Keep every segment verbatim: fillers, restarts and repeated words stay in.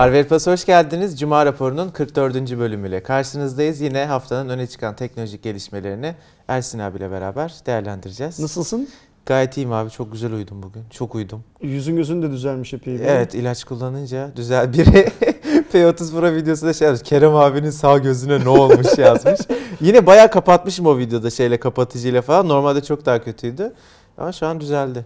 Arverip'e hoş geldiniz. Cuma Raporu'nun kırk dördüncü bölümüyle karşınızdayız. Yine haftanın öne çıkan teknolojik gelişmelerini Ersin abiyle beraber değerlendireceğiz. Nasılsın? Gayet iyiyim abi. Çok güzel uyudum bugün. Çok uyudum. Yüzün gözün de düzelmiş epey. Evet, ilaç kullanınca düzel biri. P otuz Pro videosunda şey yazmış. Kerem abinin sağ gözüne ne olmuş yazmış. Yine bayağı kapatmışım o videoda şeyle, kapatıcıyla falan. Normalde çok daha kötüydü. Ama şu an düzeldi.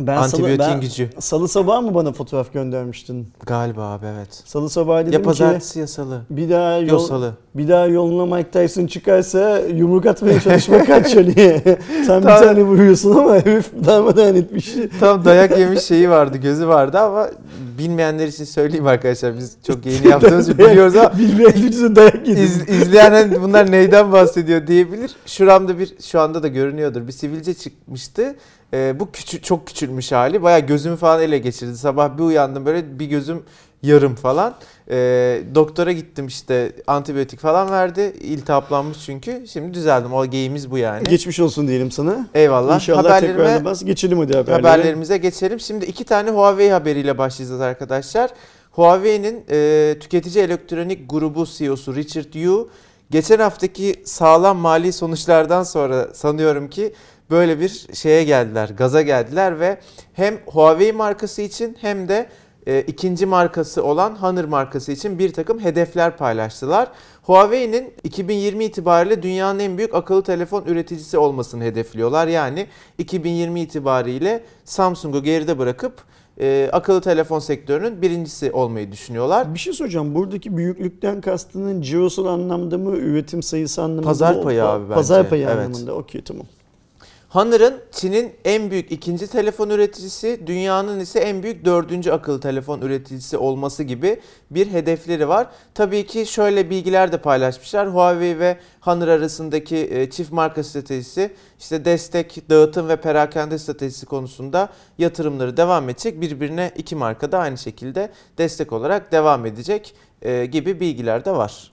Ben Antibiyotin salı, ben, gücü. Salı sabahı mı bana fotoğraf göndermiştin? Galiba abi, evet. Salı sabahı dedim ki. Ya pazartesi ki, ya salı. Bir daha, yol, salı. bir daha yoluna Mike Tyson çıkarsa yumruk atmaya çalışma kaç şöyle. Sen tam, bir tane vuruyorsun ama herif darmadağın etmiş. Tam dayak yemiş şeyi vardı, gözü vardı ama bilmeyenler için söyleyeyim arkadaşlar. Biz çok yeni yaptığımız için biliyoruz ama. Bilmeyenler için dayak yedim. İz, izleyen bunlar neyden bahsediyor diyebilir. Şuramda bir, şu anda da görünüyordur. Bir sivilce çıkmıştı. Ee, bu küçü, çok küçülmüş hali. Bayağı gözümü falan ele geçirdi. Sabah bir uyandım böyle bir gözüm yarım falan. Ee, doktora gittim işte, antibiyotik falan verdi. İltihaplanmış çünkü. Şimdi düzeldim. O geyimiz bu yani. Geçmiş olsun diyelim sana. Eyvallah. İnşallah tekrarlamaz. Geçelim hadi haberlere. Haberlerimize geçelim. Şimdi iki tane Huawei haberiyle başlayacağız arkadaşlar. Huawei'nin e, tüketici elektronik grubu C E O'su Richard Yu geçen haftaki sağlam mali sonuçlardan sonra sanıyorum ki böyle bir şeye geldiler, gaza geldiler ve hem Huawei markası için hem de e, ikinci markası olan Honor markası için bir takım hedefler paylaştılar. Huawei'nin iki bin yirmi itibariyle dünyanın en büyük akıllı telefon üreticisi olmasını hedefliyorlar. Yani iki bin yirmi itibariyle Samsung'u geride bırakıp e, akıllı telefon sektörünün birincisi olmayı düşünüyorlar. Bir şey soracağım, buradaki büyüklükten kastının cirosal anlamda mı, üretim sayısı anlamında mı? Pazar payı abi bence. Pazar payı evet. Anlamında, okey tamam. Honor'ın Çin'in en büyük ikinci telefon üreticisi, dünyanın ise en büyük dördüncü akıllı telefon üreticisi olması gibi bir hedefleri var. Tabii ki şöyle bilgiler de paylaşmışlar. Huawei ve Honor arasındaki çift marka stratejisi, işte destek, dağıtım ve perakende stratejisi konusunda yatırımları devam edecek. Birbirine iki marka da aynı şekilde destek olarak devam edecek gibi bilgiler de var.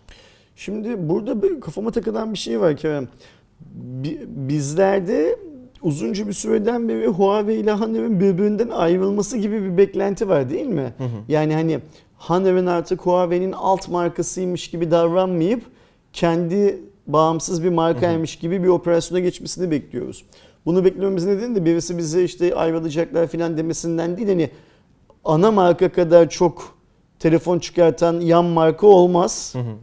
Şimdi burada kafama takılan bir şey var Kerem. Bizlerde uzunca bir süreden beri Huawei ile Honor'ın birbirinden ayrılması gibi bir beklenti var değil mi? Hı hı. Yani hani Honor'ın artık Huawei'nin alt markasıymış gibi davranmayıp kendi bağımsız bir markaymış hı hı. gibi bir operasyona geçmesini bekliyoruz. Bunu beklememizin nedeni de birisi bize işte ayrılacaklar falan demesinden değil. Hani ana marka kadar çok telefon çıkartan yan marka olmaz. Hı hı.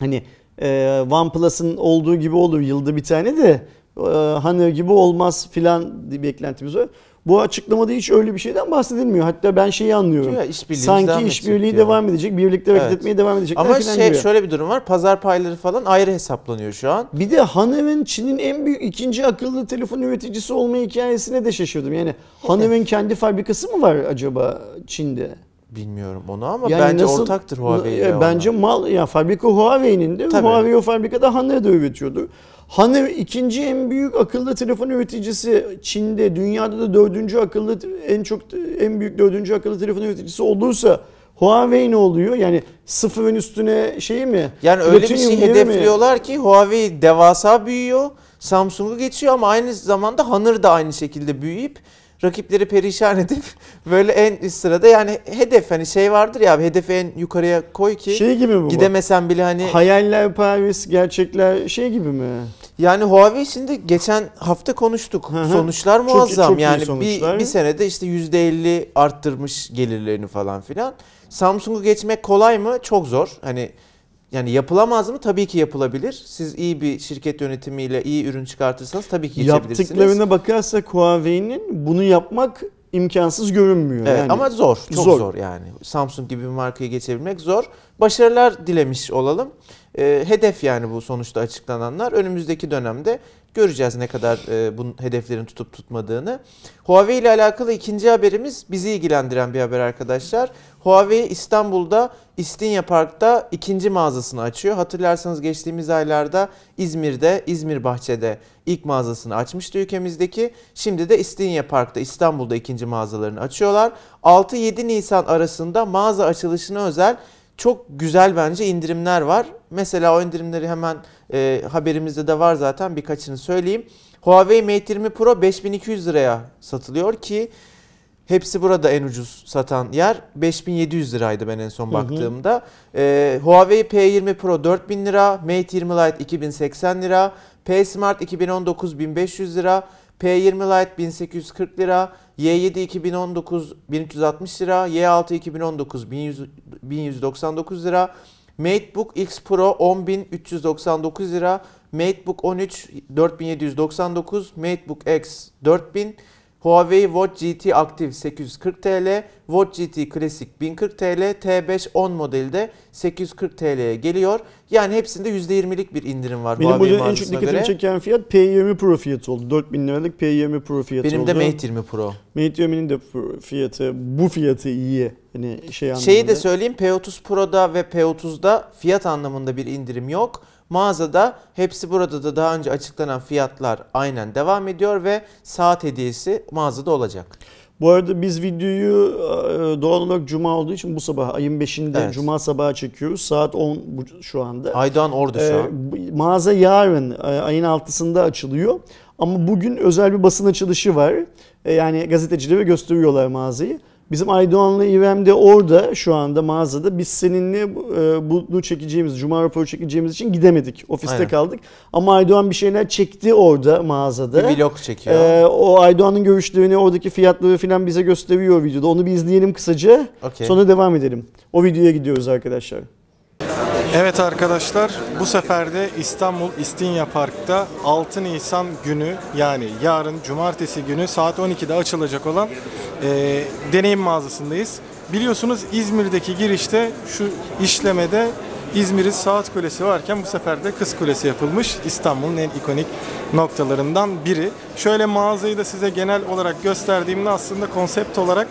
Hani Ee, OnePlus'ın olduğu gibi olur yılda bir tane de e, Honor gibi olmaz filan diye beklentimiz var. Bu açıklamada hiç öyle bir şeyden bahsedilmiyor. Hatta ben şeyi anlıyorum. Ya, iş sanki işbirliği devam edecek, birlikte evet. hareket etmeye devam edecek. Ama şey, gibi. şöyle bir durum var. Pazar payları falan ayrı hesaplanıyor şu an. Bir de Honor'ın Çin'in en büyük ikinci akıllı telefon üreticisi olma hikayesine de şaşırdım. Yani Honor'ın kendi fabrikası mı var acaba Çin'de? Bilmiyorum onu ama yani bence nasıl, ortaktır Huawei'yle. Bence ona. mal ya yani fabrika Huawei'nin de Huawei o fabrikada Honor'da üretiyordu. Honor ikinci en büyük akıllı telefon üreticisi Çin'de, dünyada da dördüncü akıllı en çok en büyük dördüncü akıllı telefon üreticisi olursa Huawei ne oluyor? Yani sıfırın üstüne şey mi? Yani öyle bir şey hedefliyorlar mi? ki Huawei devasa büyüyor, Samsung'u geçiyor ama aynı zamanda Honor da aynı şekilde büyüyüp rakipleri perişan edip böyle en üst sırada, yani hedef hani şey vardır ya abi, hedefi en yukarıya koy ki şey gibi mi bu? Gidemesen bile hani. Hayaller Paris, gerçekler şey gibi mi? Yani Huawei şimdi geçen hafta konuştuk. Hı hı. Sonuçlar muazzam. Çok, çok yani sonuçlar. bir, bir senede işte yüzde elli arttırmış gelirlerini falan filan. Samsung'u geçmek kolay mı? Çok zor. Hani yani yapılamaz mı? Tabii ki yapılabilir. Siz iyi bir şirket yönetimiyle iyi ürün çıkartırsanız tabii ki geçebilirsiniz. Yaptıklarına bakarsak Huawei'nin bunu yapmak imkansız görünmüyor. Evet yani. Ama zor. Çok zor. zor yani. Samsung gibi bir markayı geçebilmek zor. Başarılar dilemiş olalım. E, hedef yani bu sonuçta açıklananlar. Önümüzdeki dönemde göreceğiz ne kadar e, bunun hedeflerin tutup tutmadığını. Huawei ile alakalı ikinci haberimiz bizi ilgilendiren bir haber arkadaşlar. Huawei İstanbul'da İstinye Park'ta ikinci mağazasını açıyor. Hatırlarsanız geçtiğimiz aylarda İzmir'de, İzmir Bahçe'de ilk mağazasını açmıştı ülkemizdeki. Şimdi de İstinye Park'ta İstanbul'da ikinci mağazalarını açıyorlar. altı yedi Nisan arasında mağaza açılışına özel çok güzel bence indirimler var. Mesela o indirimleri hemen e, haberimizde de var zaten, birkaçını söyleyeyim. Huawei Mate yirmi Pro beş bin iki yüz liraya satılıyor ki Hepsi burada en ucuz satan yer. beş bin yedi yüz liraydı ben en son baktığımda. Hı hı. Ee, Huawei P yirmi Pro dört bin lira, Mate yirmi Lite iki bin seksen lira, P Smart iki bin on dokuz bin beş yüz lira, P yirmi Lite bin sekiz yüz kırk lira, Y yedi iki bin on dokuz bin üç yüz altmış lira, Y altı iki bin on dokuz bin yüz doksan dokuz lira, MateBook X Pro on bin üç yüz doksan dokuz lira, MateBook on üç dört bin yedi yüz doksan dokuz, MateBook X dört bin, Huawei Watch G T Active sekiz yüz kırk TL, Watch G T Classic bin kırk TL, T beş on modeli de sekiz yüz kırk TL'ye geliyor. Yani hepsinde yüzde yirmilik bir indirim var. Benim burada en çok dikkatimi çeken fiyat P yirmi Pro fiyatı oldu. dört bin liralık P yirmi Pro fiyatı Benim oldu. Benim de Mate yirmi Pro. Mate yirminin de fiyatı, bu fiyatı iyi. Hani şey anlamında. Şeyi de söyleyeyim, P otuz Pro'da ve P otuzda fiyat anlamında bir indirim yok. Mağazada hepsi burada da daha önce açıklanan fiyatlar aynen devam ediyor ve saat hediyesi mağazada olacak. Bu arada biz videoyu doğal olarak Cuma olduğu için bu sabah ayın beşinde evet. Cuma sabahı çekiyoruz. Saat on şu anda. Aydoğan orada şu ee, an. Mağaza yarın ayın altısında açılıyor. Ama bugün özel bir basın açılışı var. Yani gazetecilere gösteriyorlar mağazayı. Bizim Aydoğan'la İrem de orada şu anda mağazada. Biz seninle bunu çekeceğimiz, Cuma raporu çekeceğimiz için gidemedik. Ofiste aynen. kaldık. Ama Aydoğan bir şeyler çekti orada mağazada. Bir vlog çekiyor. Ee, o Aydoğan'ın görüşlerini, oradaki fiyatları falan bize gösteriyor o videoda. Onu bir izleyelim kısaca. Okay. Sonra devam edelim. O videoya gidiyoruz arkadaşlar. Evet arkadaşlar, bu sefer de İstanbul İstinye Park'ta altı Nisan günü, yani yarın cumartesi günü saat on ikide açılacak olan e, deneyim mağazasındayız. Biliyorsunuz İzmir'deki girişte şu işlemede İzmir'in saat kulesi varken bu sefer de kız kulesi yapılmış. İstanbul'un en ikonik noktalarından biri. Şöyle mağazayı da size genel olarak gösterdiğimde aslında konsept olarak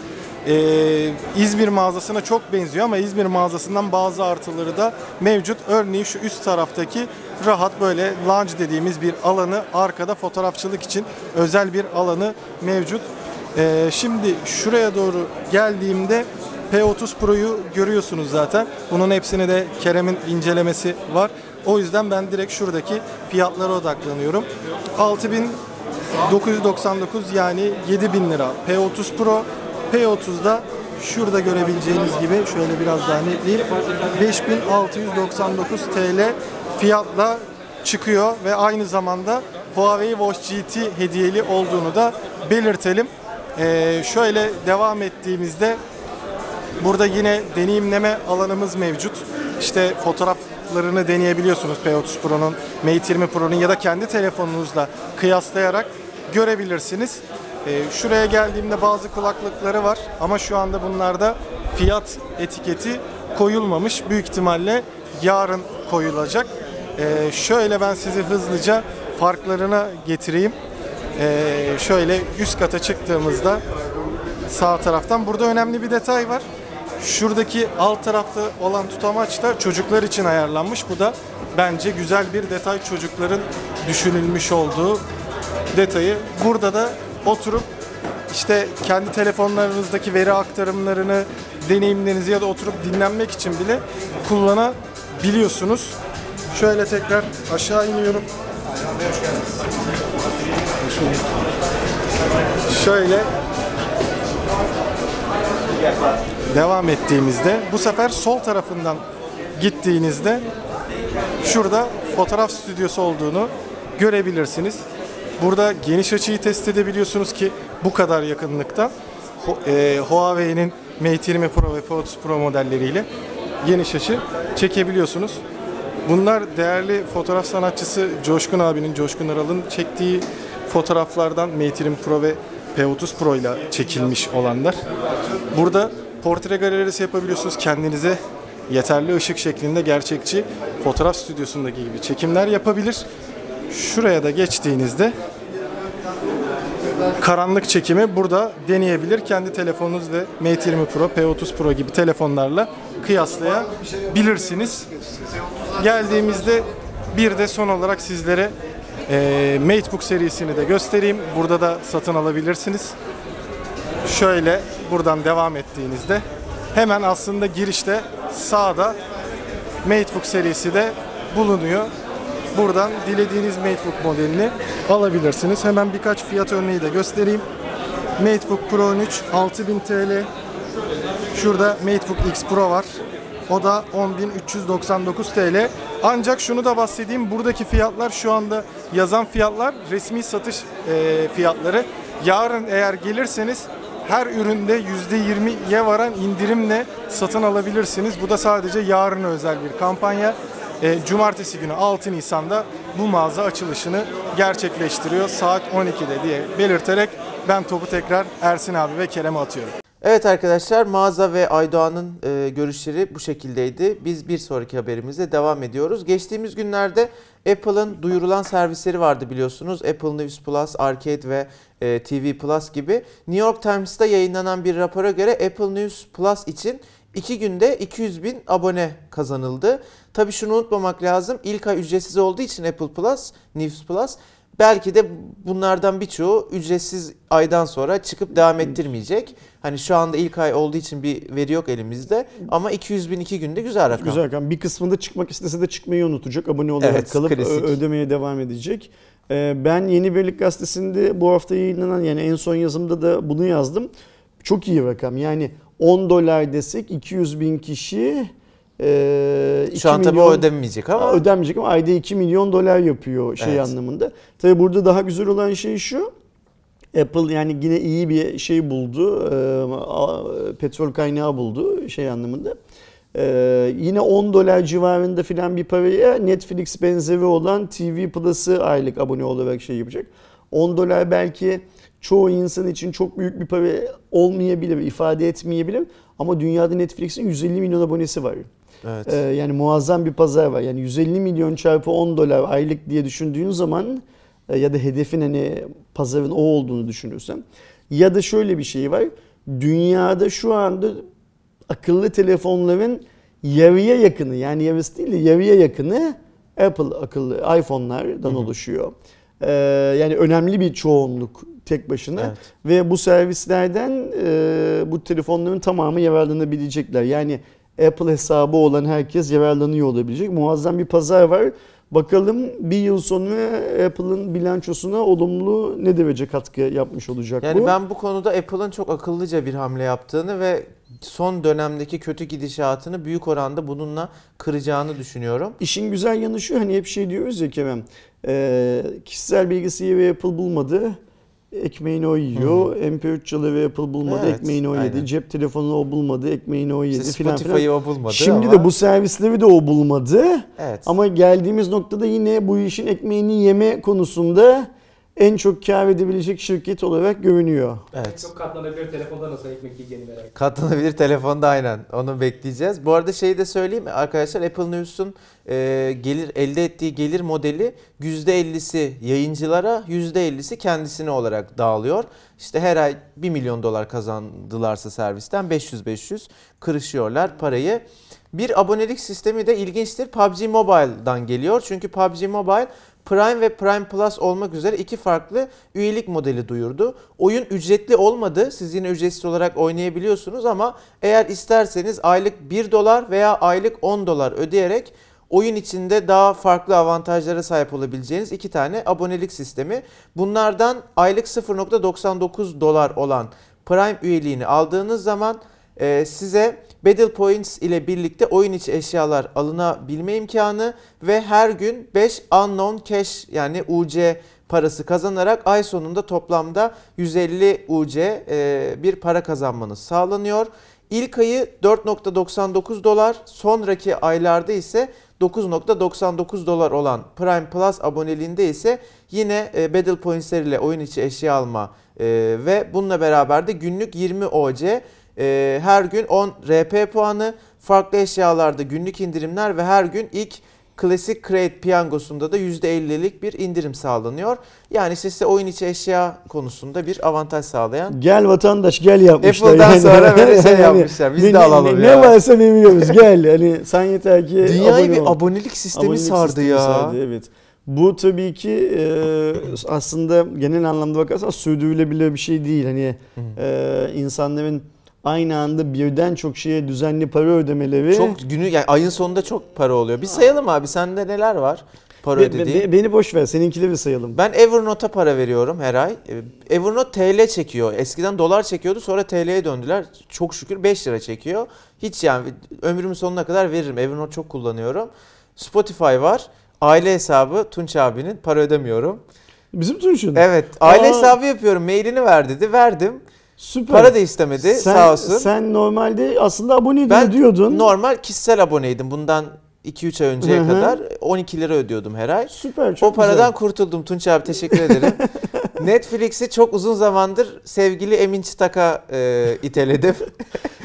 Ee, İzmir mağazasına çok benziyor ama İzmir mağazasından bazı artıları da mevcut. Örneğin şu üst taraftaki rahat böyle lounge dediğimiz bir alanı, arkada fotoğrafçılık için özel bir alanı mevcut. Ee, şimdi şuraya doğru geldiğimde P otuz Pro'yu görüyorsunuz zaten. Bunun hepsini de Kerem'in incelemesi var. O yüzden ben direkt şuradaki fiyatlara odaklanıyorum. altı bin dokuz yüz doksan dokuz yani yedi bin lira P otuz Pro. P otuzda şurada görebileceğiniz gibi şöyle biraz daha netleyip beş bin altı yüz doksan dokuz TL fiyatla çıkıyor ve aynı zamanda Huawei Watch G T hediyeli olduğunu da belirtelim. Ee, şöyle devam ettiğimizde burada yine deneyimleme alanımız mevcut. İşte fotoğraflarını deneyebiliyorsunuz P otuz Pro'nun, Mate yirmi Pro'nun ya da kendi telefonunuzla kıyaslayarak görebilirsiniz. Ee, şuraya geldiğimde bazı kulaklıkları var ama şu anda bunlarda fiyat etiketi koyulmamış. Büyük ihtimalle yarın koyulacak. Ee, şöyle ben sizi hızlıca farklarına getireyim. Ee, şöyle üst kata çıktığımızda sağ taraftan. Burada önemli bir detay var. Şuradaki alt tarafta olan tutamaç da çocuklar için ayarlanmış. Bu da bence güzel bir detay. Çocukların düşünülmüş olduğu detayı. Burada da oturup işte kendi telefonlarınızdaki veri aktarımlarını, deneyimlerinizi ya da oturup dinlenmek için bile kullanabiliyorsunuz. Şöyle tekrar aşağı iniyorum. Şöyle devam ettiğimizde bu sefer sol tarafından gittiğinizde şurada fotoğraf stüdyosu olduğunu görebilirsiniz. Burada geniş açıyı test edebiliyorsunuz ki bu kadar yakınlıkta e, Huawei'nin Mate yirmi Pro ve P otuz Pro modelleriyle geniş açı çekebiliyorsunuz. Bunlar değerli fotoğraf sanatçısı Coşkun abinin, Coşkun Aral'ın çektiği fotoğraflardan Mate yirmi Pro ve P otuz Pro ile çekilmiş olanlar. Burada portre galerisi yapabiliyorsunuz. Kendinize yeterli ışık şeklinde gerçekçi fotoğraf stüdyosundaki gibi çekimler yapabilir. Şuraya da geçtiğinizde karanlık çekimi burada deneyebilir. Kendi telefonunuz ve Mate yirmi Pro, P otuz Pro gibi telefonlarla kıyaslayabilirsiniz. Geldiğimizde bir de son olarak sizlere e, MateBook serisini de göstereyim. Burada da satın alabilirsiniz. Şöyle buradan devam ettiğinizde hemen aslında girişte sağda MateBook serisi de bulunuyor. Buradan dilediğiniz MateBook modelini alabilirsiniz. Hemen birkaç fiyat örneği de göstereyim. MateBook Pro on üç altı bin TL. Şurada MateBook X Pro var. O da on bin üç yüz doksan dokuz TL. Ancak şunu da bahsedeyim. Buradaki fiyatlar şu anda yazan fiyatlar resmi satış e, fiyatları. Yarın eğer gelirseniz her üründe yüzde yirmiye varan indirimle satın alabilirsiniz. Bu da sadece yarına özel bir kampanya. E, Cumartesi günü altı Nisan'da bu mağaza açılışını gerçekleştiriyor. Saat on ikide diye belirterek ben topu tekrar Ersin abi ve Kerem'e atıyorum. Evet arkadaşlar, mağaza ve Aydoğan'ın e, görüşleri bu şekildeydi. Biz bir sonraki haberimize devam ediyoruz. Geçtiğimiz günlerde Apple'ın duyurulan servisleri vardı biliyorsunuz. Apple News Plus, Arcade ve e, T V Plus gibi. New York Times'ta yayınlanan bir rapora göre Apple News Plus için iki günde iki yüz bin abone kazanıldı. Tabii şunu unutmamak lazım. İlk ay ücretsiz olduğu için Apple Plus, News Plus belki de bunlardan birçoğu ücretsiz aydan sonra çıkıp devam ettirmeyecek. Hani şu anda ilk ay olduğu için bir veri yok elimizde ama iki yüz bin iki günde güzel rakam. Güzel rakam. Bir kısmında çıkmak istese de çıkmayı unutacak. Abone olarak evet, kalıp klasik. Ödemeye devam edecek. Ben Yeni Birlik Gazetesi'nde bu hafta yayınlanan yani en son yazımda da bunu yazdım. Çok iyi rakam. Yani on dolar desek iki yüz bin kişi... Ee, Şu an tabii o ödenmeyecek ama. Ödenmeyecek ama ayda iki milyon dolar yapıyor şey evet. anlamında. Tabii burada daha güzel olan şey şu. Apple yani yine iyi bir şey buldu. E, petrol kaynağı buldu şey anlamında. E, yine on dolar civarında filan bir paraya Netflix benzeri olan T V Plus'ı aylık abone olarak şey yapacak. on dolar belki çoğu insan için çok büyük bir para olmayabilir, ifade etmeyebilir. Ama dünyada Netflix'in yüz elli milyon abonesi var. Evet. Ee, yani muazzam bir pazar var. Yani yüz elli milyon çarpı on dolar aylık diye düşündüğün zaman e, ya da hedefin hani pazarın o olduğunu düşünürsem ya da şöyle bir şey var. Dünyada şu anda akıllı telefonların yarıya yakını yani yarısı değil de yarıya yakını Apple akıllı iPhone'lardan Hı-hı. oluşuyor. Ee, yani önemli bir çoğunluk tek başına evet. ve bu servislerden e, bu telefonların tamamı yararlanabilecekler. Yani Apple hesabı olan herkes yararlanıyor olabilecek. Muazzam bir pazar var. Bakalım bir yıl sonra Apple'ın bilançosuna olumlu ne derece katkı yapmış olacak yani bu. Yani ben bu konuda Apple'ın çok akıllıca bir hamle yaptığını ve son dönemdeki kötü gidişatını büyük oranda bununla kıracağını düşünüyorum. İşin güzel yanı şu, hani hep şey diyoruz ya Kerem, e, kişisel bilgisayarı Apple bulmadı. Ekmeğini o yiyor. Hmm. M P üç çalı ve Apple bulmadı. Evet, ekmeğini o yedi. Aynen. Cep telefonunu o bulmadı. Ekmeğini o yedi. İşte Spotify'ı o bulmadı. Şimdi ama... de bu servisleri de o bulmadı. Evet. Ama geldiğimiz noktada yine bu işin ekmeğini yeme konusunda en çok kâr edebilecek şirket olarak görünüyor. Evet. Çok katlanabilir telefonda nasıl ekmek yiyeceğini merak ediyorum. Katlanabilir telefonda aynen. Onu bekleyeceğiz. Bu arada şeyi de söyleyeyim arkadaşlar, Apple News'un e, gelir elde ettiği gelir modeli yüzde ellisi yayıncılara, yüzde ellisi kendisine olarak dağılıyor. İşte her ay bir milyon dolar kazandılarsa servisten beş yüz beş yüz kırışıyorlar parayı. Bir abonelik sistemi de ilginçtir. P U B G Mobile'dan geliyor. Çünkü P U B G Mobile Prime ve Prime Plus olmak üzere iki farklı üyelik modeli duyurdu. Oyun ücretli olmadı. Siz yine ücretsiz olarak oynayabiliyorsunuz ama eğer isterseniz aylık bir dolar veya aylık on dolar ödeyerek oyun içinde daha farklı avantajlara sahip olabileceğiniz iki tane abonelik sistemi. Bunlardan aylık sıfır nokta doksan dokuz dolar olan Prime üyeliğini aldığınız zaman e, size Battle Points ile birlikte oyun içi eşyalar alınabilme imkanı ve her gün beş Unknown Cash yani U C parası kazanarak ay sonunda toplamda yüz elli U C bir para kazanmanız sağlanıyor. İlk ayı dört nokta doksan dokuz dolar, sonraki aylarda ise dokuz nokta doksan dokuz dolar olan Prime Plus aboneliğinde ise yine Battle Points ile oyun içi eşya alma ve bununla beraber de günlük yirmi O C, her gün on R P puanı, farklı eşyalarda günlük indirimler ve her gün ilk Classic Crate piyangosunda da yüzde ellilik bir indirim sağlanıyor. Yani size oyun içi eşya konusunda bir avantaj sağlayan. Gel vatandaş gel yapmışlar. Apple'dan yani. Sonra böyle şey yapmışlar. Biz ne, de alalım ne, ya. Ne varsa veriyoruz gel. Hani sen yeter ki dünyayı abone bir abonelik sistemi abonelik sardı sistemi ya. Sardı, evet. Bu tabii ki e, aslında genel anlamda bakarsan sürdürülebilir bir şey değil. Hani e, insanların aynı anda birden çok şeye düzenli para ödemeleri. Çok günü yani ayın sonunda çok para oluyor. Bir sayalım abi, sende neler var? para be, ödediğim. Be, beni boş ver, seninkileri bir sayalım. Ben Evernote'a para veriyorum her ay. Evernote T L çekiyor. Eskiden dolar çekiyordu, sonra T L'ye döndüler. Çok şükür beş lira çekiyor. Hiç yani ömrümün sonuna kadar veririm. Evernote çok kullanıyorum. Spotify var. Aile hesabı Tunç abinin, para ödemiyorum. Bizim Tunç'un. Evet. Aile Aa. hesabı yapıyorum. Mailini ver dedi. Verdim. Süper. Para da istemedi sen, sağ olsun. Sen normalde aslında aboneydin diyordun. Ben normal kişisel aboneydim. Bundan iki üç ay önceye Hı-hı. kadar on iki lira ödüyordum her ay. Süper, çok o paradan güzel. Kurtuldum Tunç abi, teşekkür ederim. Netflix'i çok uzun zamandır sevgili Emin Çıtak'a e, iteledim.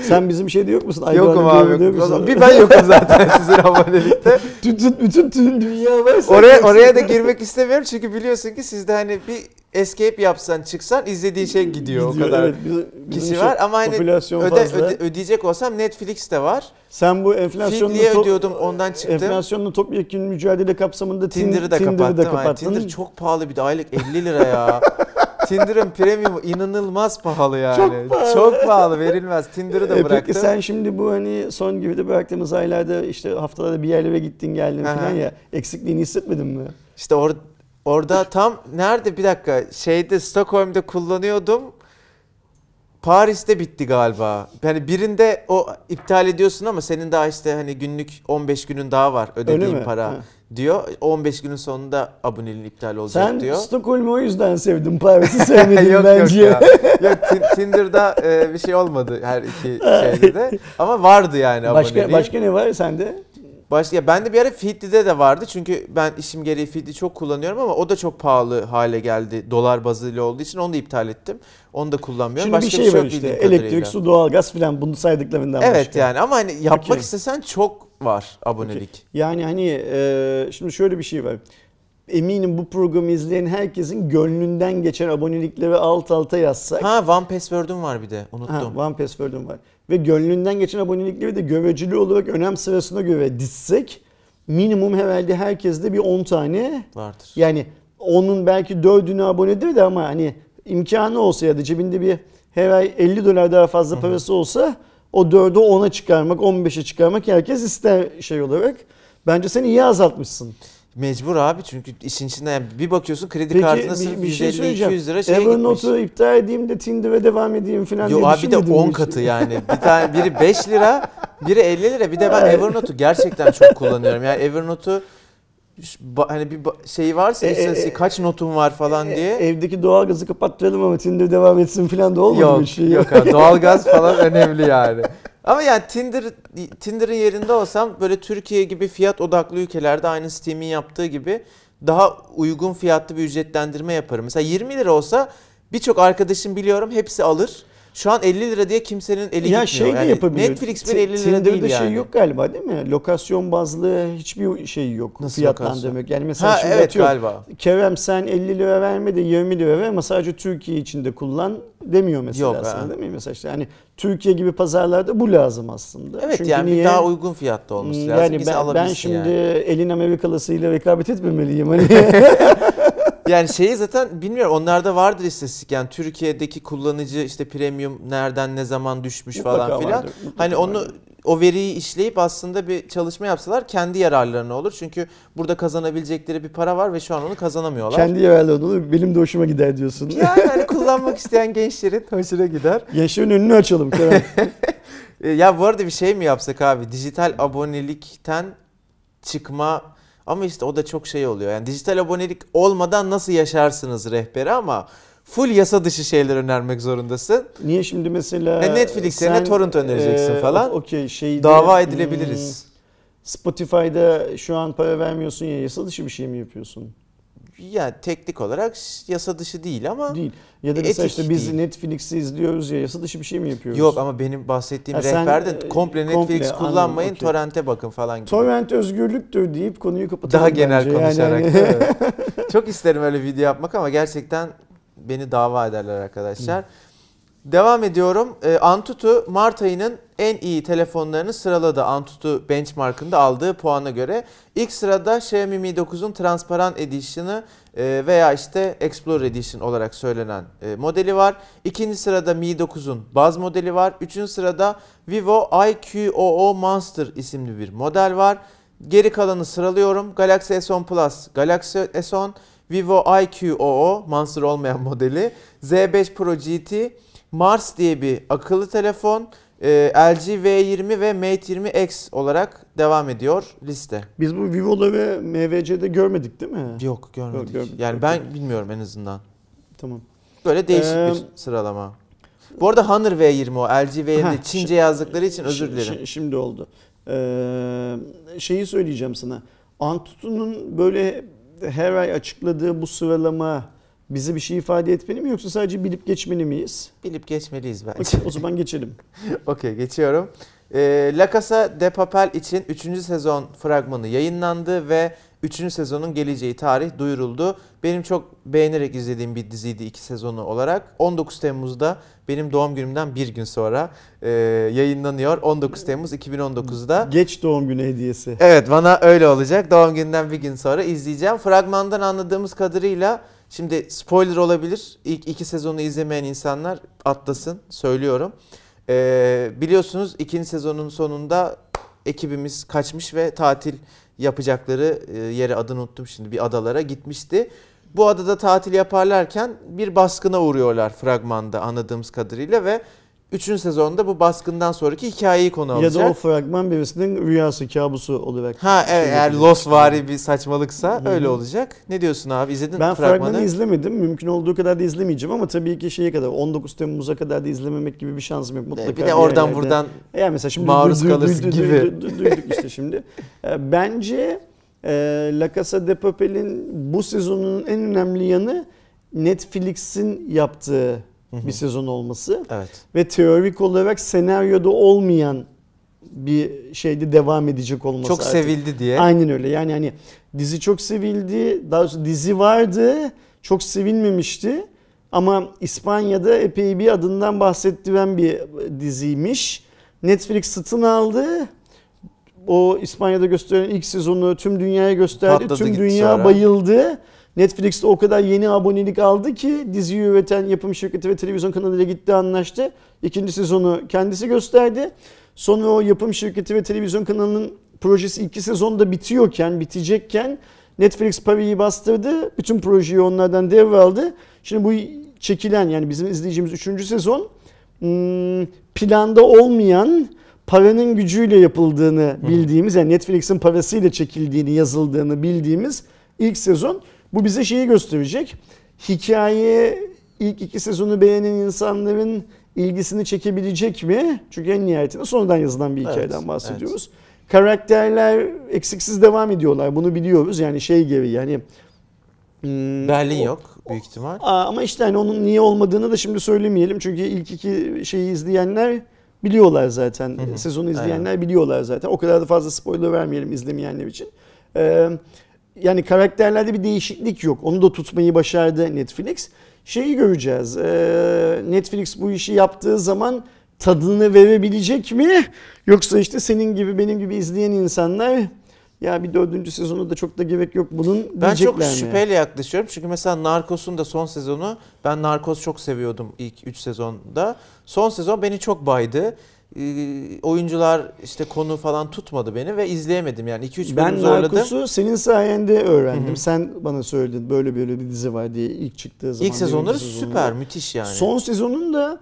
Sen bizim şeyde yok musun? Aydoğan yokum abi. Yokum. Bir ben yokum zaten sizin abonelikte. Bütün, bütün, bütün dünya var. Oraya, oraya da girmek istemiyorum çünkü biliyorsun ki sizde hani bir escape yapsan çıksan izlediğin şey gidiyor, gidiyor o kadar. Evet, bizim, bizim kişi şey, var ama hani öde, öde, ödeyecek olsam Netflix de var. Sen bu enflasyonla top, ödüyordum ondan çıktım. Enflasyonla topyekün mücadele kapsamında Tinder'ı da, Tinder'ı da kapattın. Yani Tinder çok pahalı, bir de aylık elli lira ya. Tinder'ın premium inanılmaz pahalı yani. Çok pahalı. Çok pahalı, verilmez. Tinder'ı da e, bıraktım. Peki sen şimdi bu hani son gibi de bıraktığımız aylarda işte haftalarda bir yerlere gittin geldin Aha. falan ya, eksikliğini hissetmedin mi? İşte or, orada tam nerede bir dakika şeyde Stockholm'da kullanıyordum. Paris'te bitti galiba. Yani birinde o iptal ediyorsun ama senin daha işte hani günlük on beş günün daha var ödediğin para. Ha. diyor. on beş günün sonunda aboneliğin iptal olacak sen diyor. Sen Stockholm'u o yüzden sevdim. Paris'i sevmedim yok, bence. Yok ya. Yok, t- Tinder'da e, bir şey olmadı her iki şeyde de. Ama vardı yani aboneliğin. Başka, başka ne var sende? Başka, ya ben de bir ara Feedly'de de vardı. Çünkü ben işim gereği Feedly çok kullanıyorum ama o da çok pahalı hale geldi. Dolar bazıyla olduğu için onu da iptal ettim. Onu da kullanmıyorum. Şimdi başka bir şey, bir şey var yok işte. Elektrik, su, doğalgaz filan, bunu saydıklarından evet, başka. Evet yani ama hani yapmak okay. istesen çok var abonelik. Okay. Yani hani e, şimdi şöyle bir şey var. Eminim bu programı izleyen herkesin gönlünden geçen abonelikleri alt alta yazsak. Ha, One Password'um var bir de, unuttum. Ha, One Password'um var. Ve gönlünden geçen abonelikleri de göreceli olarak önem sırasına göre dizsek minimum herhalde herkeste bir on tane vardır. Yani onun belki dördünü abonedir de ama hani imkanı olsa ya da cebinde bir her ay elli dolar daha fazla parası olsa o dördü ona çıkarmak, on beşe çıkarmak herkes ister şey olarak. Bence sen iyi azaltmışsın. Mecbur abi çünkü işin içinden yani bir bakıyorsun kredi Peki, kartına sırf yüz elli iki yüz lira şeye gitmiş. Evernote'u iptal edeyim de Tinder'e devam edeyim falan diye düşünmedim. Yok abi de on katı yani. Bir tane, biri beş lira, biri elli lira. Bir de ben Evernote'u gerçekten çok kullanıyorum. Yani Evernote'u hani bir şey varsa e, e, kaç notum var falan e, diye. Evdeki doğalgazı kapattıralım ama Tinder devam etsin falan da olmadı yok, bir şey. Yok yok doğalgaz falan önemli yani. Ama yani Tinder Tinder'ın yerinde olsam böyle Türkiye gibi fiyat odaklı ülkelerde aynı Steam'in yaptığı gibi daha uygun fiyatlı bir ücretlendirme yaparım. Mesela yirmi lira olsa birçok arkadaşım biliyorum hepsi alır. Şu an elli lira diye kimsenin eli ya gitmiyor. Yani Netflix bile elli lira Tinder'da değil yani. Şey yok galiba değil mi? Lokasyon bazlı hiçbir şey yok. Nasıl fiyatlandırmak? Yani mesela ha, şimdi evet, atıyor. Galiba. Kerem sen elli lira verme de yirmi lira ver ama sadece Türkiye içinde kullan demiyor mesela yok, aslında he. değil mi? Mesela işte hani Türkiye gibi pazarlarda bu lazım aslında. Evet çünkü yani niye? Daha uygun fiyatta olması yani lazım. Yani ben, ben şimdi yani. elin Amerikalısıyla rekabet etmemeliyim. Hani. Yani şeyi zaten bilmiyorum onlarda vardır istatistik yani Türkiye'deki kullanıcı işte premium nereden ne zaman düşmüş mutlaka falan filan. Vardır, hani onu vardır. O veriyi işleyip aslında bir çalışma yapsalar kendi yararlarına olur. Çünkü burada kazanabilecekleri bir para var ve şu an onu kazanamıyorlar. Kendi yararlarına olur benim de hoşuma gider diyorsun. Yani hani kullanmak isteyen gençlerin hoşuna gider. Gençlerin önünü açalım. Ya bu arada bir şey mi yapsak abi dijital abonelikten çıkma... Ama işte o da çok şey oluyor. Yani dijital abonelik olmadan nasıl yaşarsınız rehberi ama full yasa dışı şeyler önermek zorundasın. Niye şimdi mesela... E Netflix yerine torrent önereceksin e, falan. Okay, şeyde, dava edilebiliriz. Hmm, Spotify'da şu an para vermiyorsun ya yasa dışı bir şey mi yapıyorsun? Ya teknik olarak yasa dışı değil ama değil. Ya da mesela işte biz değil. Netflix'i izliyoruz ya yasa dışı bir şey mi yapıyoruz? Yok ama benim bahsettiğim rehberde komple Netflix komple, kullanmayın okay. torrente bakın falan gibi. Torrent özgürlüktür deyip konuyu kapatalım. Daha genel bence. Konuşarak yani. Değil mi? Çok isterim öyle video yapmak ama gerçekten beni dava ederler arkadaşlar. Hı. Devam ediyorum. Antutu Mart ayının en iyi telefonlarını sıraladı. Antutu benchmarkında aldığı puana göre. İlk sırada Xiaomi Mi dokuzun Transparent Edition'ı veya işte Explorer Edition olarak söylenen modeli var. İkinci sırada Mi dokuzun baz modeli var. Üçüncü sırada Vivo I Q O O Monster isimli bir model var. Geri kalanı sıralıyorum. Galaxy S on Plus, Galaxy S on, Vivo I Q O O, monster olmayan modeli, Z beş Pro G T, Mars diye bir akıllı telefon, e, L G V yirmi ve Mate yirmi X olarak devam ediyor liste. Biz bu Vivo'da ve M V C'de görmedik değil mi? Yok, görmedik. Yok, görmedik. Yani ben görmedik. Bilmiyorum en azından. Tamam. Böyle değişik ee... bir sıralama. Bu arada Honor V yirmi o, L G V yirmi Çince yazdıkları için özür dilerim. Şimdi oldu. Ee, şeyi söyleyeceğim sana. Antutu'nun böyle her ay açıkladığı bu sıralama bize bir şey ifade etmeli mi, yoksa sadece bilip geçmeli miyiz? Bilip geçmeliyiz bence. Okay, o zaman geçelim. Okey, geçiyorum. Ee, La Casa de Papel için üçüncü sezon fragmanı yayınlandı ve üçüncü sezonun geleceği tarih duyuruldu. Benim çok beğenerek izlediğim bir diziydi iki sezonu olarak. on dokuz Temmuz'da, benim doğum günümden bir gün sonra e, yayınlanıyor. on dokuz Temmuz iki bin on dokuz'da. Geç doğum günü hediyesi. Evet, bana öyle olacak. Doğum gününden bir gün sonra izleyeceğim. Fragmandan anladığımız kadarıyla, şimdi spoiler olabilir. İlk iki sezonu izlemeyen insanlar atlasın, söylüyorum. E, biliyorsunuz ikinci sezonun sonunda ekibimiz kaçmış ve tatil yapacakları yere, adını unuttum şimdi, bir adalara gitmişti. Bu adada tatil yaparlarken bir baskına uğruyorlar fragmanda anladığımız kadarıyla ve üçüncü sezonda bu baskından sonraki hikayeyi konu alacak. Ya da o fragman birisinin rüyası, kabusu olarak. Ha evet, şey, eğer Lostvari bir saçmalıksa Hı-hı. öyle olacak. Ne diyorsun abi, izledin ben fragmanı? Ben fragmanı izlemedim. Mümkün olduğu kadar da izlemeyeceğim ama tabii ki şeye kadar, on dokuz Temmuz'a kadar da izlememek gibi bir şansım yok. Mutlaka bir de oradan yerlerde, buradan yani mesela şimdi maruz duydu, kalırsın duydu, gibi. Duydu, duydu, duyduk işte şimdi. Bence e, La Casa de Papel'in bu sezonunun en önemli yanı Netflix'in yaptığı bir sezon olması, evet. Ve teorik olarak senaryoda olmayan bir şeyde devam edecek olması. Çok artık sevildi diye. Aynen öyle. Yani hani dizi çok sevildi, daha doğrusu dizi vardı, çok sevilmemişti ama İspanya'da epey bir adından bahsettiren bir diziymiş. Netflix satın aldı. O İspanya'da gösterilen ilk sezonu tüm dünyaya gösterdi. Patladı, tüm dünya sonra bayıldı. Netflix'te o kadar yeni abonelik aldı ki diziyi üreten yapım şirketi ve televizyon kanalıyla gitti, anlaştı. İkinci sezonu kendisi gösterdi. Sonra o yapım şirketi ve televizyon kanalının projesi iki sezonda bitiyorken, bitecekken Netflix parayı bastırdı. Bütün projeyi onlardan devraldı. Şimdi bu çekilen, yani bizim izleyeceğimiz üçüncü sezon planda olmayan, paranın gücüyle yapıldığını bildiğimiz, yani Netflix'in parasıyla çekildiğini, yazıldığını bildiğimiz ilk sezon. Bu bize şeyi gösterecek. Hikaye ilk iki sezonu beğenen insanların ilgisini çekebilecek mi? Çünkü en nihayetinde sonradan yazılan bir hikayeden evet, bahsediyoruz. Evet. Karakterler eksiksiz devam ediyorlar. Bunu biliyoruz. Yani şey gibi, yani Berlin o, yok büyük ihtimal. Ama işte hani onun niye olmadığını da şimdi söylemeyelim. Çünkü ilk iki şeyi izleyenler biliyorlar zaten. Hı hı. Sezonu izleyenler aynen biliyorlar zaten. O kadar da fazla spoiler vermeyelim izlemeyenler için. Ee, Yani karakterlerde bir değişiklik yok. Onu da tutmayı başardı Netflix. Şeyi göreceğiz. Netflix bu işi yaptığı zaman tadını verebilecek mi? Yoksa işte senin gibi benim gibi izleyen insanlar, ya bir dördüncü sezonu da çok da gerek yok bunun diyecekler mi? Ben çok şüpheyle yaklaşıyorum. Çünkü mesela Narcos'un da son sezonu, ben Narcos çok seviyordum ilk üç sezonda. Son sezon beni çok baydı. Oyuncular işte konu falan tutmadı beni ve izleyemedim, yani iki üç bölüm zorladım. Ben Narcos'u senin sayende öğrendim. Hı hı. Sen bana söyledin böyle böyle bir dizi var diye ilk çıktığı zaman. İlk sezonları süper, müthiş yani. Son sezonun da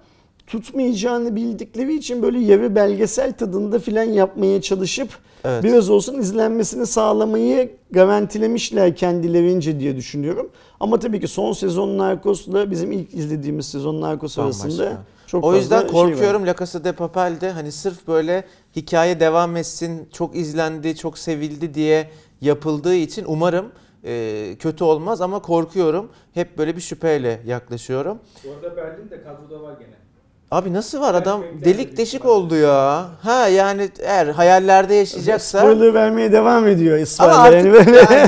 tutmayacağını bildikleri için böyle yeri belgesel tadında filan yapmaya çalışıp evet, biraz olsun izlenmesini sağlamayı garantilemişler kendilerince diye düşünüyorum. Ama tabii ki son sezon Narcos'la bizim ilk izlediğimiz sezon Narcos arasında çok, o yüzden korkuyorum şey, La Casa de Papel'de hani sırf böyle hikaye devam etsin, çok izlendi, çok sevildi diye yapıldığı için umarım e, kötü olmaz ama korkuyorum. Hep böyle bir şüpheyle yaklaşıyorum. Orada Berlin de kadroda var gene. Abi nasıl var adam, delik deşik oldu ya. Ha yani eğer hayallerde yaşayacaksa. Spoiler vermeye devam ediyor İsmail. Yani böyle. Yani,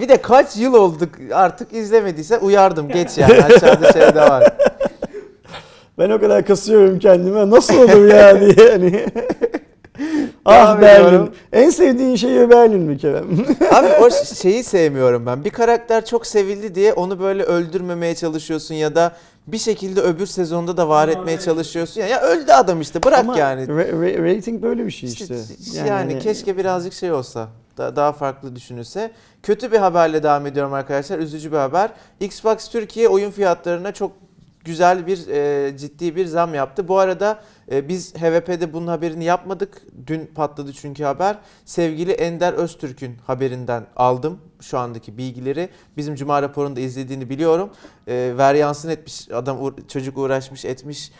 bir de kaç yıl olduk artık, izlemediyse uyardım geç yani, aşağıda şey de var. Ben o kadar kasıyorum kendime, nasıl olur ya diye hani. Ah Berlin. En sevdiğin şey Berlin mi Kerem? Abi o şeyi sevmiyorum ben. Bir karakter çok sevildi diye onu böyle öldürmemeye çalışıyorsun ya da bir şekilde öbür sezonda da var etmeye çalışıyorsun. Ya, ya öldü adam işte, bırak. Ama yani. Ra- rating böyle bir şey işte. işte yani, yani keşke birazcık şey olsa, daha farklı düşünülse. Kötü bir haberle devam ediyorum arkadaşlar. Üzücü bir haber. Xbox Türkiye oyun fiyatlarına çok güzel bir e, ciddi bir zam yaptı. Bu arada e, biz H V P'de bunun haberini yapmadık. Dün patladı çünkü haber. Sevgili Ender Öztürk'ün haberinden aldım şu andaki bilgileri. Bizim Cuma raporunda izlediğini biliyorum. E, varyansın etmiş adam, u- çocuk uğraşmış etmiş.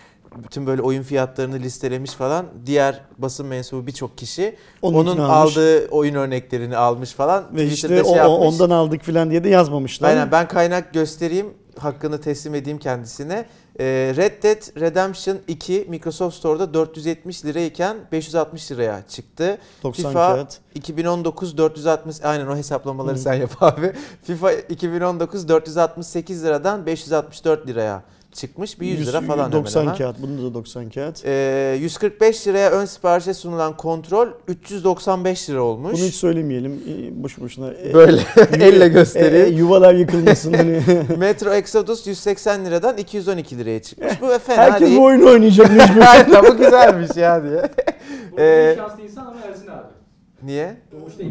Bütün böyle oyun fiyatlarını listelemiş falan. Diğer basın mensubu birçok kişi onun, onun aldığı oyun örneklerini almış falan. Ve işte şey o, ondan aldık falan diye de yazmamışlar. Aynen, ben kaynak göstereyim. Hakkını teslim edeyim kendisine. Red Dead Redemption iki Microsoft Store'da dört yüz yetmiş lirayken beş yüz altmış liraya çıktı. FIFA iki bin on dokuz dört yüz altmış, aynen o hesaplamaları sen yap abi. FIFA iki bin on dokuz dört yüz altmış sekiz liradan beş yüz altmış dört liraya çıkmış. Bir yüz lira falan doksan hemen. doksan kağıt. Bunda da doksan kağıt. Ee, yüz kırk beş liraya ön siparişe sunulan kontrol üç yüz doksan beş lira olmuş. Bunu hiç söylemeyelim. Boşu boşuna. Böyle elle göstereyim. E, yuvalar yıkılmasın. Hani. Metro Exodus yüz seksen liradan iki yüz on iki liraya çıkmış. Bu fena herkes değil. Herkes oyunu oynayacak. Aynen, bu güzelmiş ya diye. Bu bir şanslı insan ama Ersin abi. Niye?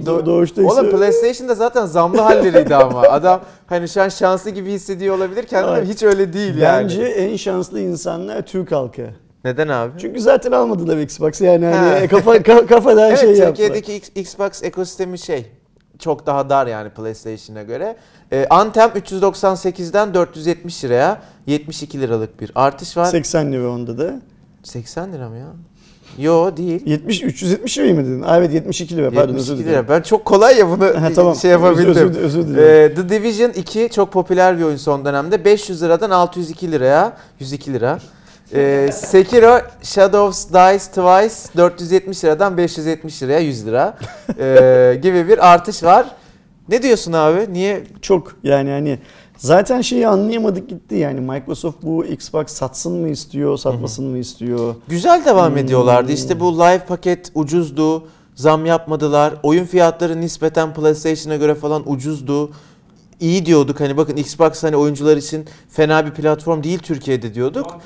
Do- Doğuşta X. Oğlum PlayStation'da zaten zamlı halleriydi ama. Adam hani şu an şanslı gibi hissediyor olabilir. Kendine hiç öyle değil. Bence yani. Bence en şanslı insanlar Türk halkı. Neden abi? Çünkü zaten almadılar Xbox'ı yani. Hani kafa, kafadan evet, şey yaptılar. Evet, Türkiye'deki Xbox ekosistemi şey. Çok daha dar yani PlayStation'a göre. E, Anthem üç yüz doksan sekizden dört yüz yetmiş liraya yetmiş iki liralık bir artış var. seksen lira onda da. seksen lira mı ya? Yo değil. yetmiş üç yüz yetmiş lira mı dedin? Evet, yetmiş iki lira pardon, yetmiş iki lira. Ben çok kolay ya bunu ha, tamam. şey yapabildim. Özür, özür dilerim. Ee, The Division iki çok popüler bir oyun son dönemde. beş yüz liradan altı yüz iki liraya, yüz iki lira. Ee, Sekiro Shadows Dies Twice dört yüz yetmiş liradan beş yüz yetmiş liraya, yüz lira ee, gibi bir artış var. Ne diyorsun abi? Niye? Çok yani hani. Zaten şeyi anlayamadık gitti yani, Microsoft bu Xbox satsın mı istiyor, satmasın Hı-hı. mı istiyor? Güzel devam hmm. ediyorlardı. İşte bu live paket ucuzdu, zam yapmadılar. Oyun fiyatları nispeten PlayStation'a göre falan ucuzdu. İyi diyorduk hani, bakın Xbox hani oyuncular için fena bir platform değil Türkiye'de diyorduk.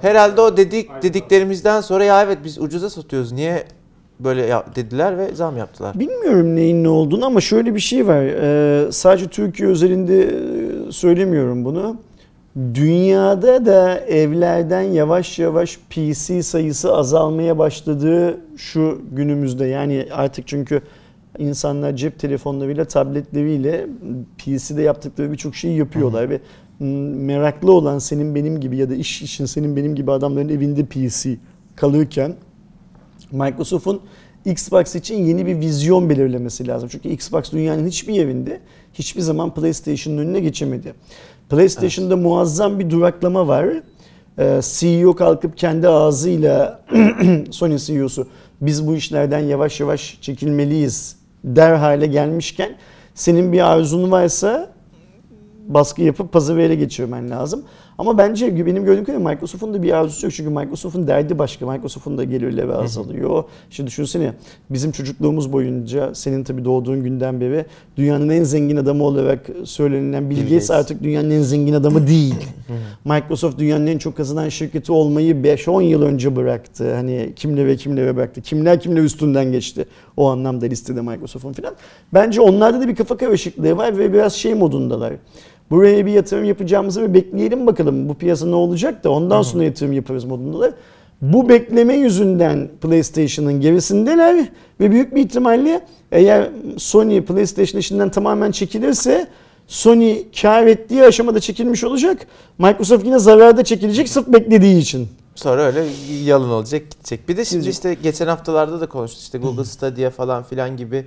Herhalde o dedik dediklerimizden sonra ya evet biz ucuza satıyoruz niye böyle dediler ve zam yaptılar. Bilmiyorum neyin ne olduğunu ama şöyle bir şey var. Ee, sadece Türkiye özelinde söylemiyorum bunu. Dünyada da evlerden yavaş yavaş P C sayısı azalmaya başladığı şu günümüzde. Yani artık çünkü insanlar cep telefonlarıyla, tabletleriyle P C'de yaptıkları birçok şeyi yapıyorlar. Hı-hı. Ve meraklı olan senin benim gibi ya da iş için senin benim gibi adamların evinde P C kalırken Microsoft'un Xbox için yeni bir vizyon belirlemesi lazım. Çünkü Xbox dünyanın hiçbir yerinde hiçbir zaman PlayStation'ın önüne geçemedi. PlayStation'da evet. muazzam bir duraklama var. Ee, C E O kalkıp kendi ağzıyla Sony C E O'su biz bu işlerden yavaş yavaş çekilmeliyiz der hale gelmişken senin bir arzun varsa baskı yapıp pazarı ele geçirmen lazım. Ama bence benim gördüğüm kadarıyla Microsoft'un da bir arzusu yok. Çünkü Microsoft'un derdi başka. Microsoft'un da gelirleri azalıyor. İşte düşünsene bizim çocukluğumuz boyunca senin tabii doğduğun günden beri dünyanın en zengin adamı olarak söylenilen Bill Gates artık dünyanın en zengin adamı değil. Microsoft dünyanın en çok kazanan şirketi olmayı beş on yıl önce bıraktı. Hani kimle ve kimle bıraktı. Kimler kimle üstünden geçti. O anlamda listede Microsoft'un falan. Bence onlarda da bir kafa karışıklığı var ve biraz şey modundalar. Buraya bir yatırım yapacağımızı ve bekleyelim bakalım bu piyasa ne olacak da ondan sonra yatırım yaparız modundalar. Bu bekleme yüzünden PlayStation'ın gerisindeler ve büyük bir ihtimalle eğer Sony PlayStation işinden tamamen çekilirse Sony kar ettiği aşamada çekilmiş olacak. Microsoft yine zararda çekilecek sırf beklediği için. Sonra öyle yalın olacak gidecek. Bir de şimdi işte geçen haftalarda da konuştuk işte Google Stadia falan filan gibi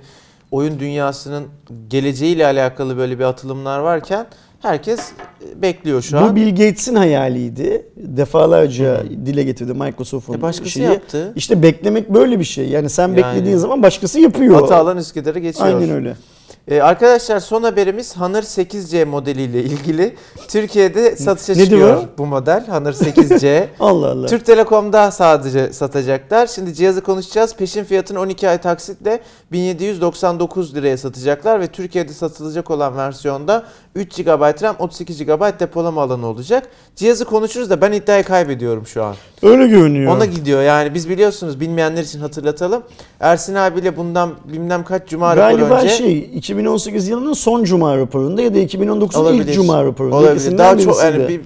oyun dünyasının geleceğiyle alakalı böyle bir atılımlar varken herkes bekliyor şu an. Bu Bill Gates'in hayaliydi. Defalarca dile getirdi Microsoft'un e başkası şeyi. Yaptı. İşte beklemek böyle bir şey. Yani sen yani beklediğin zaman başkası yapıyor. Hatalan Üsküdar'ı geçiyor. Aynen öyle. Ee, arkadaşlar son haberimiz Honor sekiz C modeliyle ilgili. Türkiye'de satışa çıkıyor bu model Honor sekiz C. Allah Allah. Türk Telekom'da sadece satacaklar. Şimdi cihazı konuşacağız. Peşin fiyatını on iki ay taksitle bin yedi yüz doksan dokuz liraya satacaklar ve Türkiye'de satılacak olan versiyonda üç gigabayt RAM, otuz sekiz gigabayt depolama alanı olacak. Cihazı konuşuruz da ben iddiayı kaybediyorum şu an. Öyle görünüyor. Ona gidiyor yani biz biliyorsunuz bilmeyenler için hatırlatalım. Ersin abiyle bundan bilmem kaç Cuma Raporu önce. Şey, iki bin on sekiz yılının son Cuma Raporu'nda ya da iki bin on dokuzun ilk Cuma Raporu'nda. Olabilir. Daha çok, yani bir,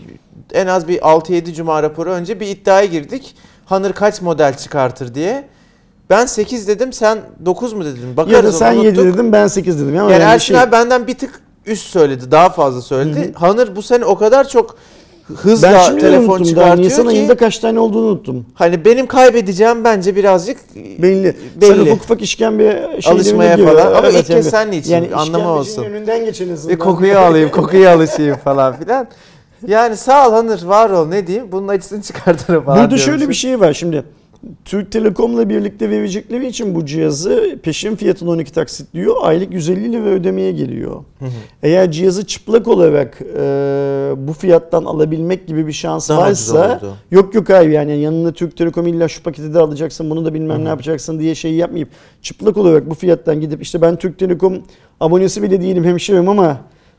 en az bir altı yedi Cuma Raporu önce bir iddiaya girdik. Honor kaç model çıkartır diye. Ben sekiz dedim, sen dokuz mu dedin? Bakarız, ya da sen yedi dedin, ben sekiz dedim. Yani, yani Ersin şey... abi benden bir tık üst söyledi, daha fazla söyledi. Hı-hı. Honor bu sene o kadar çok hızla telefon çıkartıyor ki. Nisan ayında kaç tane olduğunu unuttum. Hani benim kaybedeceğim bence birazcık belli. belli. Sen ufak ufak işkembeye şey alışmaya falan. Ya. Ama evet, ilk kez senin için yani anlamı olsun. Önünden geçiniz. E, kokuyu alayım, kokuya alışayım falan filan. Yani sağ ol Honor, var ol, ne diyeyim. Bunun acısını çıkartırım falan. Burada şöyle şimdi bir şey var şimdi. Türk Telekom'la birlikte verecekleri için bu cihazı peşin fiyatını on iki taksit diyor. Aylık yüz elli lira ödemeye geliyor. Hı hı. Eğer cihazı çıplak olarak e, bu fiyattan alabilmek gibi bir şans daha varsa yok yok hayır yani yanında Türk Telekom illa şu paketi de alacaksın bunu da bilmem hı hı. ne yapacaksın diye şey yapmayıp çıplak olarak bu fiyattan gidip işte ben Türk Telekom abonesi bile değilim hemşerim ama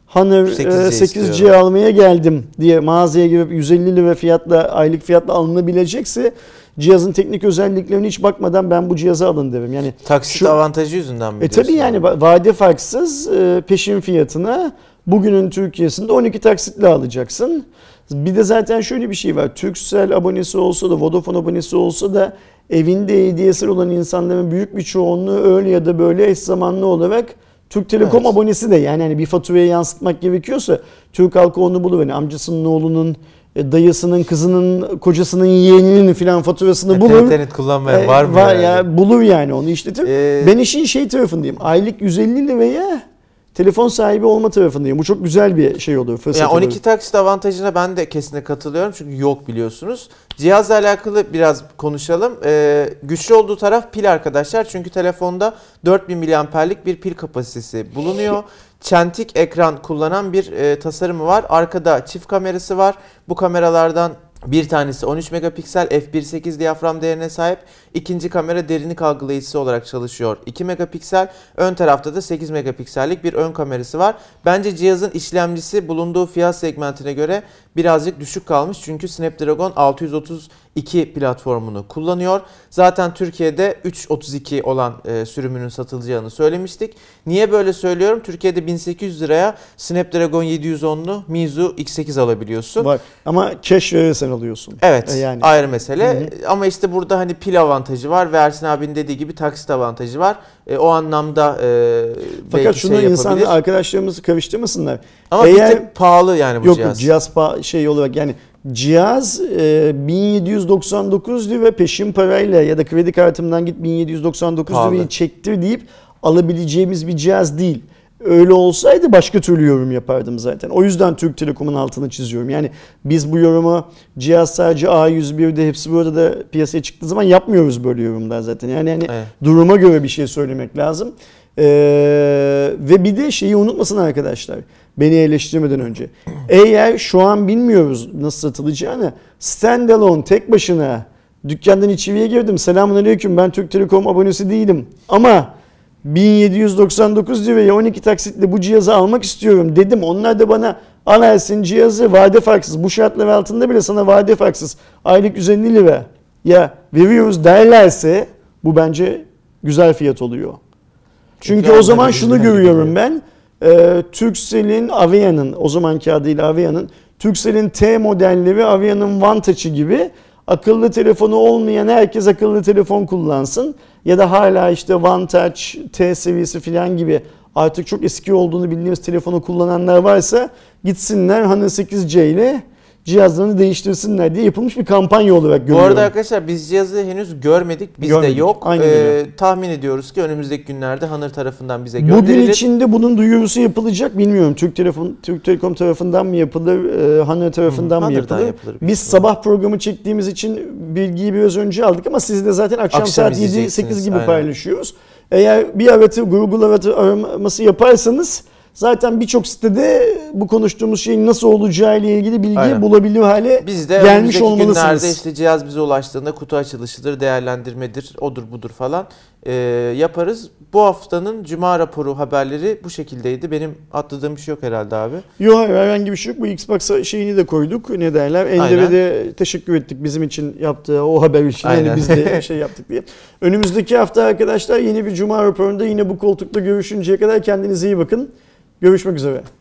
Honor sekiz C almaya geldim diye mağazaya girip yüz elli lira fiyatla aylık fiyatla alınabilecekse cihazın teknik özelliklerine hiç bakmadan ben bu cihazı alın derim. Yani taksit şu, avantajı yüzünden mi? E tabii yani vade farksız peşin fiyatına bugünün Türkiye'sinde on iki taksitle alacaksın. Bir de zaten şöyle bir şey var. Turkcell abonesi olsa da Vodafone abonesi olsa da evinde A D S L olan insanların büyük bir çoğunluğu öyle ya da böyle eş zamanlı olarak Türk Telekom evet. abonesi de yani hani bir faturaya yansıtmak gerekiyorsa Türk halkı onu bulur. Yani amcasının oğlunun, dayısının, kızının, kocasının, yeğeninin filan faturasını bulur. İnternet kullanmayan var mı? Var yani? ya bulur yani onu işletir. Ee... Ben işin şey tarafındayım. Aylık yüz elli liraya telefon sahibi olma tarafındayım. Bu çok güzel bir şey oluyor. Yani on iki taksit avantajına ben de kesinlikle katılıyorum. Çünkü yok biliyorsunuz. Cihazla alakalı biraz konuşalım. Ee, güçlü olduğu taraf pil arkadaşlar. Çünkü telefonda dört bin miliamperlik bir pil kapasitesi bulunuyor. Çentik ekran kullanan bir e, tasarımı var. Arkada çift kamerası var. Bu kameralardan bir tanesi on üç megapiksel f bir nokta sekiz diyafram değerine sahip. İkinci kamera derinlik algılayıcısı olarak çalışıyor. iki megapiksel. Ön tarafta da sekiz megapiksellik bir ön kamerası var. Bence cihazın işlemcisi bulunduğu fiyat segmentine göre birazcık düşük kalmış. Çünkü Snapdragon altı yüz otuz iki platformunu kullanıyor. Zaten Türkiye'de üç yüz otuz iki olan e, sürümünün satılacağını söylemiştik. Niye böyle söylüyorum? Türkiye'de bin sekiz yüz liraya Snapdragon yedi yüz onlu Meizu X sekiz alabiliyorsun. Bak ama cash verirsen alıyorsun. Evet e yani. Ayrı mesele. Hı-hı. Ama işte burada hani pil avantajı var ve Ersin abinin dediği gibi taksit avantajı var. E, o anlamda e, fakat şunu şey insanlar arkadaşlarımızı karıştırmasınlar. Ama eğer, bir tık pahalı yani bu yok, cihaz. Yok cihaz pahalı şey olarak yani. Cihaz e, bin yedi yüz doksan dokuz lira peşin parayla ya da kredi kartımdan git bin yedi yüz doksan dokuz lirayı çektir deyip alabileceğimiz bir cihaz değil. Öyle olsaydı başka türlü yorum yapardım zaten. O yüzden Türk Telekom'un altını çiziyorum. Yani biz bu yorumu cihaz sadece A yüz birde hepsi burada da piyasaya çıktığı zaman yapmıyoruz böyle yorumlar zaten. Yani, yani evet. duruma göre bir şey söylemek lazım. Ee, ve bir de şeyi unutmasın arkadaşlar. Beni eleştirmeden önce. Eğer şu an bilmiyoruz nasıl satılacağını standalone tek başına dükkandan içeriye girdim. Selamun aleyküm ben Türk Telekom abonesi değilim. Ama bin yedi yüz doksan dokuz liraya on iki taksitle bu cihazı almak istiyorum dedim. Onlar da bana alarsın cihazı vade farksız. Bu şartlar altında bile sana vade farksız. Aylık yüz elli lira ya veriyoruz derlerse bu bence güzel fiyat oluyor. Çünkü o zaman şunu görüyorum ben. Ee, Turkcell'in Avia'nın o zamanki adıyla Avia'nın Turkcell'in T modelleri Avia'nın One Touch'ı gibi akıllı telefonu olmayan herkes akıllı telefon kullansın ya da hala işte One Touch T seviyesi filan gibi artık çok eski olduğunu bildiğimiz telefonu kullananlar varsa gitsinler Honor sekiz C ile cihazlarını değiştirsinler diye yapılmış bir kampanya olarak görüyorum. Bu arada arkadaşlar biz cihazı henüz görmedik. Bizde görmedik. Yok. Ee, tahmin ediyoruz ki önümüzdeki günlerde Honor tarafından bize gönderilir. Bugün içinde bunun duyurusu yapılacak bilmiyorum. Türk Telefon, Türk Telekom tarafından mı yapılır, e, Honor tarafından hmm, mı yapılır? yapılır biz sabah programı çektiğimiz için bilgiyi biraz önce aldık ama siz de zaten akşam, akşam saat yedi sekiz gibi aynen. paylaşıyoruz. Eğer bir aratı, Google aratı araması yaparsanız zaten birçok sitede bu konuştuğumuz şeyin nasıl olacağı ile ilgili bilgi aynen. bulabilir hale biz de gelmiş olmalısınız. Biz de önümüzdeki günlerde işte cihaz bize ulaştığında kutu açılışıdır, değerlendirmedir, odur budur falan ee, yaparız. Bu haftanın Cuma raporu haberleri bu şekildeydi. Benim atladığım bir şey yok herhalde abi. Yok, herhangi bir şey yok. Bu Xbox şeyini de koyduk. Ne derler? N D V'de teşekkür ettik bizim için yaptığı o haber için. Yani biz de şey yaptık diye. Önümüzdeki hafta arkadaşlar yeni bir Cuma raporunda yine bu koltukta görüşünceye kadar kendinize iyi bakın. Görüşmek üzere.